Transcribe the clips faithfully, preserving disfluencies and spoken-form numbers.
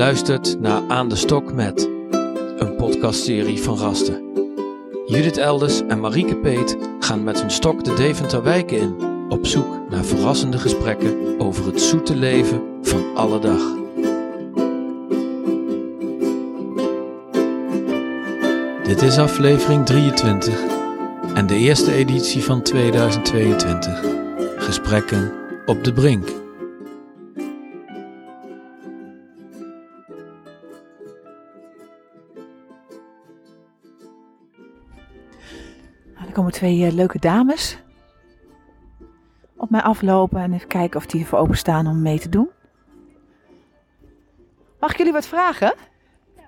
luistert naar Aan de Stok Met, een podcastserie van Raster. Judith Elders en Marieke Peet gaan met hun stok de Deventerwijken in, op zoek naar verrassende gesprekken over het zoete leven van alle dag. Dit is aflevering drieëntwintig en de eerste editie van tweeduizend tweeëntwintig. Gesprekken op de brink. Er komen twee uh, leuke dames op mij aflopen en even kijken of die ervoor openstaan om mee te doen. Mag ik jullie wat vragen? Ja.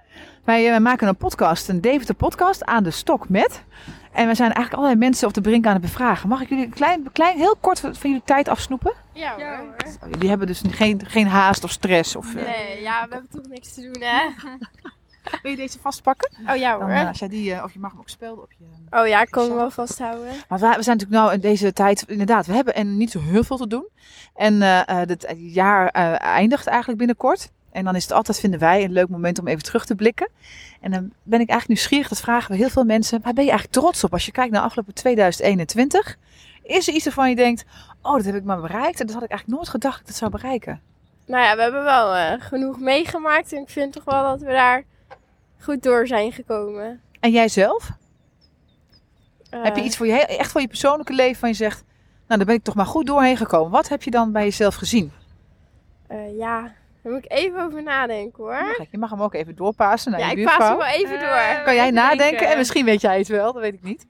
Wij, uh, wij maken een podcast, een Deventer podcast, Aan de Stok Met. En we zijn eigenlijk allerlei mensen op de brink aan het bevragen. Mag ik jullie een klein, klein, heel kort van jullie tijd afsnoepen? Ja hoor. Ja, hoor. Jullie hebben dus geen, geen haast of stress? Of, uh, nee, ja, we hebben toch niks te doen hè. Wil je deze vastpakken? Oh ja hoor. Dan, uh, als jij die, uh, of je mag hem ook spelden op je... Oh ja, ik kan hem wel vasthouden. Maar we, we zijn natuurlijk nou in deze tijd... Inderdaad, we hebben en niet zo heel veel te doen. En uh, het jaar uh, eindigt eigenlijk binnenkort. En dan is het altijd, vinden wij, een leuk moment om even terug te blikken. En dan ben ik eigenlijk nieuwsgierig. Dat vragen we heel veel mensen. Waar ben je eigenlijk trots op als je kijkt naar afgelopen tweeduizend eenentwintig? Is er iets waarvan je denkt... Oh, dat heb ik maar bereikt. En dat had ik eigenlijk nooit gedacht dat ik dat zou bereiken. Nou ja, we hebben wel uh, genoeg meegemaakt. En ik vind toch wel dat we daar... goed door zijn gekomen. En jij zelf? Uh, heb je iets voor je, echt voor je persoonlijke leven van je zegt... nou, daar ben ik toch maar goed doorheen gekomen. Wat heb je dan bij jezelf gezien? Uh, ja, daar moet ik even over nadenken hoor. Mag je mag hem ook even doorpassen naar ja, je buurvrouw. Ja, ik paas hem wel even door. Uh, kan jij nadenken? Denken. En misschien weet jij het wel, dat weet ik niet.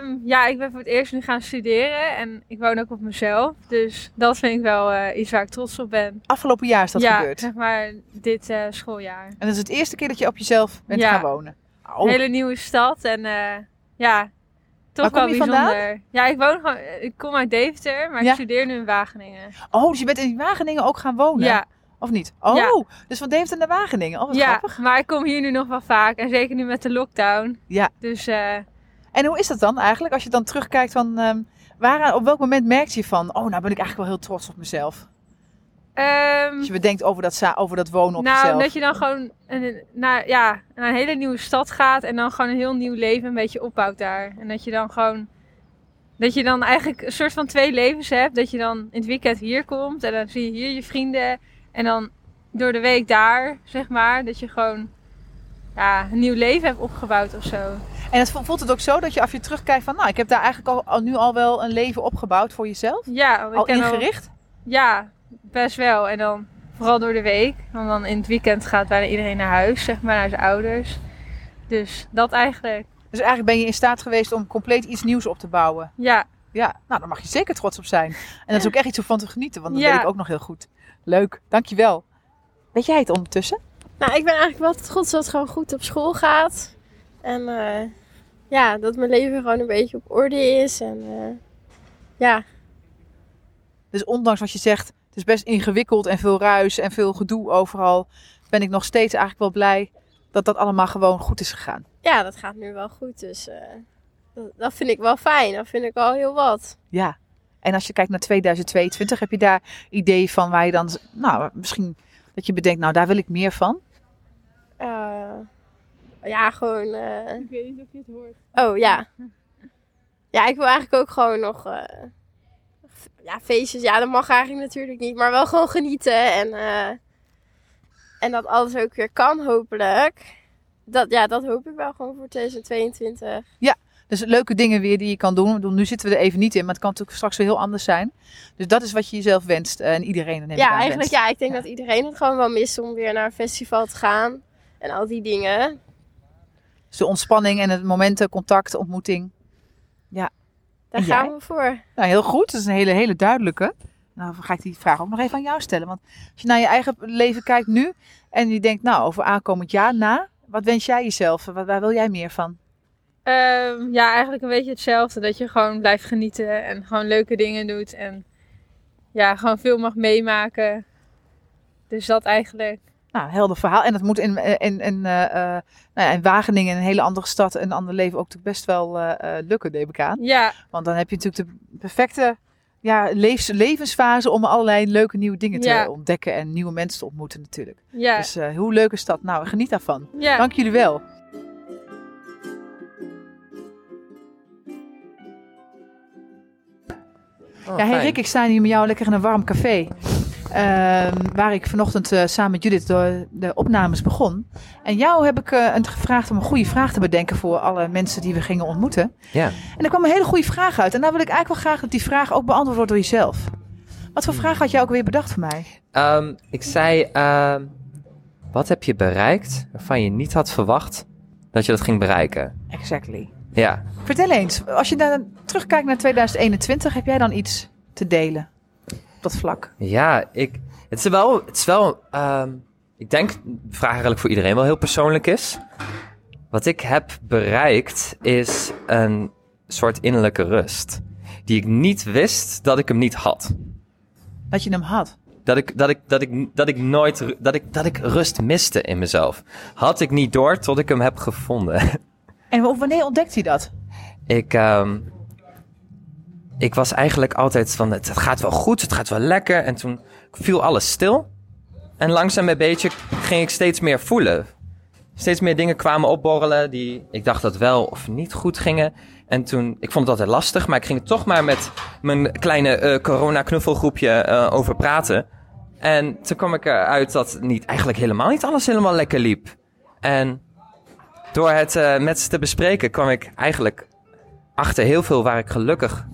Um, ja, ik ben voor het eerst nu gaan studeren. En ik woon ook op mezelf. Dus dat vind ik wel uh, iets waar ik trots op ben. Afgelopen jaar is dat ja, gebeurd? Ja, zeg maar dit uh, schooljaar. En dat is het eerste keer dat je op jezelf bent ja. gaan wonen? Oh. Een hele nieuwe stad. En uh, ja, toch wel bijzonder. Vandaan? Ja, ik, woon gewoon, ik kom uit Deventer, maar ja. ik studeer nu in Wageningen. Oh, dus je bent in Wageningen ook gaan wonen? Ja. Of niet? Oh, ja. Dus van Deventer naar Wageningen. Oh, wat ja, grappig. Maar ik kom hier nu nog wel vaak. En zeker nu met de lockdown. Ja. Dus... Uh, En hoe is dat dan eigenlijk? Als je dan terugkijkt van... Um, waar, op welk moment merkte je van... Oh, nou ben ik eigenlijk wel heel trots op mezelf. Um, Als je bedenkt over dat, over dat wonen op nou, jezelf. Nou, dat je dan gewoon een, naar, ja, naar een hele nieuwe stad gaat... en dan gewoon een heel nieuw leven een beetje opbouwt daar. En dat je dan gewoon... Dat je dan eigenlijk een soort van twee levens hebt. Dat je dan in het weekend hier komt... en dan zie je hier je vrienden. En dan door de week daar, zeg maar. Dat je gewoon ja, een nieuw leven hebt opgebouwd of zo. En het voelt het ook zo dat je af je terugkijkt van... nou, ik heb daar eigenlijk al, al nu al wel een leven opgebouwd voor jezelf? Ja. Ik al ingericht? Al, ja, best wel. En dan vooral door de week. Want dan in het weekend gaat bijna iedereen naar huis, zeg maar, naar zijn ouders. Dus dat eigenlijk. Dus eigenlijk ben je in staat geweest om compleet iets nieuws op te bouwen? Ja. Ja, nou, daar mag je zeker trots op zijn. En dat is ook echt iets om van te genieten, want dat ja. weet ik ook nog heel goed. Leuk, dankjewel. Weet jij het ondertussen? Nou, ik ben eigenlijk wel trots dat het gewoon goed op school gaat. En... Uh... Ja, dat mijn leven gewoon een beetje op orde is en uh, ja. Dus ondanks wat je zegt, het is best ingewikkeld en veel ruis en veel gedoe overal, ben ik nog steeds eigenlijk wel blij dat dat allemaal gewoon goed is gegaan. Ja, dat gaat nu wel goed, dus uh, dat, dat vind ik wel fijn, dat vind ik wel heel wat. Ja, en als je kijkt naar tweeduizend tweeëntwintig, heb je daar ideeën van waar je dan, nou misschien dat je bedenkt, nou daar wil ik meer van? Uh... Ja, gewoon... Uh... Ik weet niet of je het hoort. Oh, ja. Ja, ik wil eigenlijk ook gewoon nog... Uh... Ja, feestjes. Ja, dat mag eigenlijk natuurlijk niet. Maar wel gewoon genieten. En, uh... en dat alles ook weer kan, hopelijk. Dat, ja, dat hoop ik wel gewoon voor tweeduizend tweeëntwintig. Ja, dus leuke dingen weer die je kan doen. Nu zitten we er even niet in, maar het kan natuurlijk straks weer heel anders zijn. Dus dat is wat je jezelf wenst. En iedereen, neem ik ja, aan, eigenlijk wenst. Ja, ik denk ja. dat iedereen het gewoon wel mist om weer naar een festival te gaan. En al die dingen... Dus de ontspanning en het momenten, contact, ontmoeting. Ja. Daar gaan we voor. Nou, heel goed. Dat is een hele, hele duidelijke. Nou, ga ik die vraag ook nog even aan jou stellen. Want als je naar je eigen leven kijkt nu en je denkt, nou, over aankomend jaar na, wat wens jij jezelf? Wat, waar wil jij meer van? Um, ja, eigenlijk een beetje hetzelfde. Dat je gewoon blijft genieten en gewoon leuke dingen doet. En ja, gewoon veel mag meemaken. Dus dat eigenlijk. Nou, helder verhaal. En dat moet in, in, in, uh, uh, nou ja, in Wageningen, een hele andere stad, een ander leven ook best wel uh, lukken, neem ik aan. Ja. Want dan heb je natuurlijk de perfecte ja, levens, levensfase om allerlei leuke nieuwe dingen te ja. ontdekken en nieuwe mensen te ontmoeten natuurlijk. Ja. Dus uh, hoe leuk is dat? Nou, geniet daarvan. Ja. Dank jullie wel. Oh, ja, Henrik, ik sta hier met jou lekker in een warm café. Uh, waar ik vanochtend uh, samen met Judith de, de opnames begon. En jou heb ik uh, gevraagd om een goede vraag te bedenken voor alle mensen die we gingen ontmoeten. Ja. En er kwam een hele goede vraag uit. En daar wil ik eigenlijk wel graag dat die vraag ook beantwoord wordt door jezelf. Wat voor vraag had jij ook weer bedacht voor mij? Um, ik zei, uh, wat heb je bereikt waarvan je niet had verwacht dat je dat ging bereiken? Exactly. Ja. Vertel eens, als je daar terugkijkt naar tweeduizend eenentwintig, heb jij dan iets te delen? Dat vlak. Ja, ik, het is wel, het is wel um, ik denk, de vraag eigenlijk voor iedereen wel heel persoonlijk is. Wat ik heb bereikt is een soort innerlijke rust. Die ik niet wist dat ik hem niet had. Dat je hem had? Dat ik, dat ik, dat ik, dat ik nooit, dat ik, dat ik rust miste in mezelf. Had ik niet door tot ik hem heb gevonden. En wanneer ontdekt hij dat? Ik... Um, Ik was eigenlijk altijd van, het gaat wel goed, het gaat wel lekker. En toen viel alles stil. En langzaam een beetje ging ik steeds meer voelen. Steeds meer dingen kwamen opborrelen die ik dacht dat wel of niet goed gingen. En toen, ik vond het altijd lastig, maar ik ging toch maar met mijn kleine uh, corona-knuffelgroepje uh, over praten. En toen kwam ik eruit dat niet, eigenlijk helemaal niet alles helemaal lekker liep. En door het uh, met ze te bespreken kwam ik eigenlijk achter heel veel waar ik gelukkig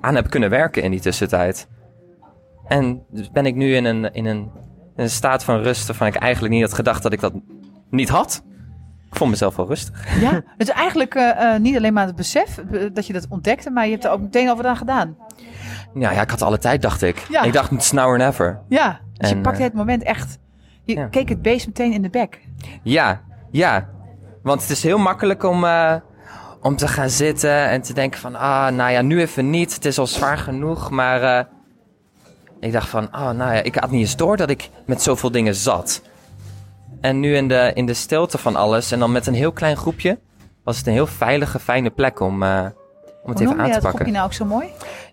aan heb kunnen werken in die tussentijd. En dus ben ik nu in een, in een, in een staat van rust waarvan ik eigenlijk niet had gedacht dat ik dat niet had. Ik vond mezelf wel rustig. Ja, dus eigenlijk uh, niet alleen maar het besef dat je dat ontdekte, maar je hebt er ook meteen al wat aan gedaan. Nou ja, ik had alle tijd, dacht ik. Ja. Ik dacht, it's now or never. Ja, dus en, je pakte het moment echt. Je ja. keek het beest meteen in de bek. Ja, ja. Want het is heel makkelijk om... Uh, Om te gaan zitten en te denken van... Ah, nou ja, nu even niet. Het is al zwaar genoeg. Maar uh, ik dacht van... Ah, nou ja, ik had niet eens door dat ik met zoveel dingen zat. En nu in de, in de stilte van alles... En dan met een heel klein groepje... Was het een heel veilige, fijne plek om, uh, om het Hoe even aan te pakken. Hoe noem je dat groepje nou ook zo mooi?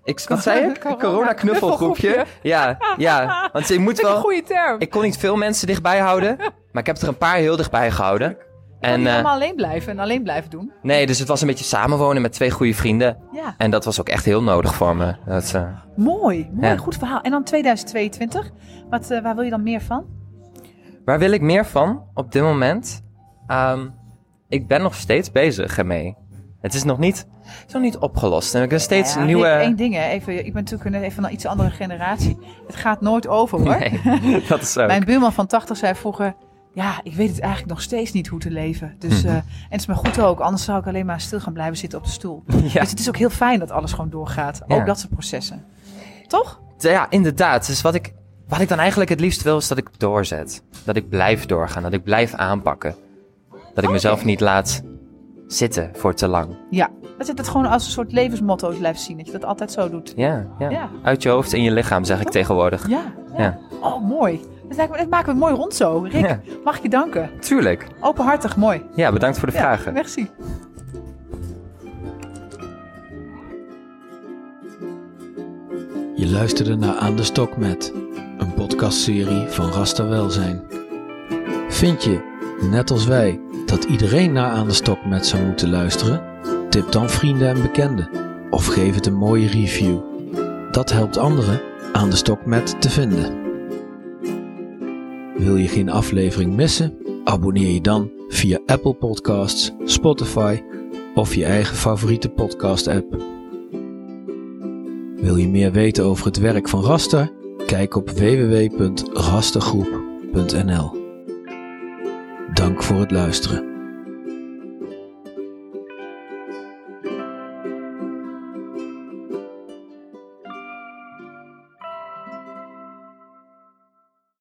Ik, wat zei ik? Corona, corona knuffelgroepje. Knuffelgroepje. Ja, ja. Want je moet wel... Een goede term. Ik kon niet veel mensen dichtbij houden. Maar ik heb er een paar heel dichtbij gehouden. En niet allemaal alleen blijven en alleen blijven doen. Nee, dus het was een beetje samenwonen met twee goede vrienden. Ja. En dat was ook echt heel nodig voor me. Dat, uh, mooi, mooi, ja. Goed verhaal. En dan tweeduizend tweeëntwintig, wat, uh, waar wil je dan meer van? Waar wil ik meer van op dit moment? Um, ik ben nog steeds bezig ermee. Het is nog niet, het is nog niet opgelost. En ik ben steeds ja, ja, nieuwe... Eén ding, hè. Even, ik ben natuurlijk een, even een iets andere generatie. Het gaat nooit over, hoor. Nee, dat is ook. Mijn buurman van tachtig zei vroeger... Ja, ik weet het eigenlijk nog steeds niet hoe te leven. Dus, uh, en het is maar goed ook, anders zou ik alleen maar stil gaan blijven zitten op de stoel. Ja. Dus het is ook heel fijn dat alles gewoon doorgaat. Ja. Ook dat soort processen. Toch? Ja, inderdaad. Dus wat ik, wat ik dan eigenlijk het liefst wil, is dat ik doorzet. Dat ik blijf doorgaan, dat ik blijf aanpakken. Dat ik okay. mezelf niet laat zitten voor te lang. Ja, dat je dat gewoon als een soort levensmotto blijft zien. Dat je dat altijd zo doet. Ja, ja. ja. Uit je hoofd in je lichaam, zeg ik Toch? tegenwoordig. Ja, ja. ja. Oh, mooi. Dat maken we mooi rond zo. Rick, ja. mag ik je danken? Tuurlijk. Openhartig, mooi. Ja, bedankt voor de ja, vragen. Merci. Je luisterde naar Aan de Stok Met, een podcastserie van Raster Welzijn. Vind je, net als wij, dat iedereen naar Aan de Stok Met zou moeten luisteren? Tip dan vrienden en bekenden. Of geef het een mooie review. Dat helpt anderen Aan de Stok Met te vinden. Wil je geen aflevering missen? Abonneer je dan via Apple Podcasts, Spotify of je eigen favoriete podcast-app. Wil je meer weten over het werk van Raster? Kijk op w w w punt rastergroep punt n l. Dank voor het luisteren.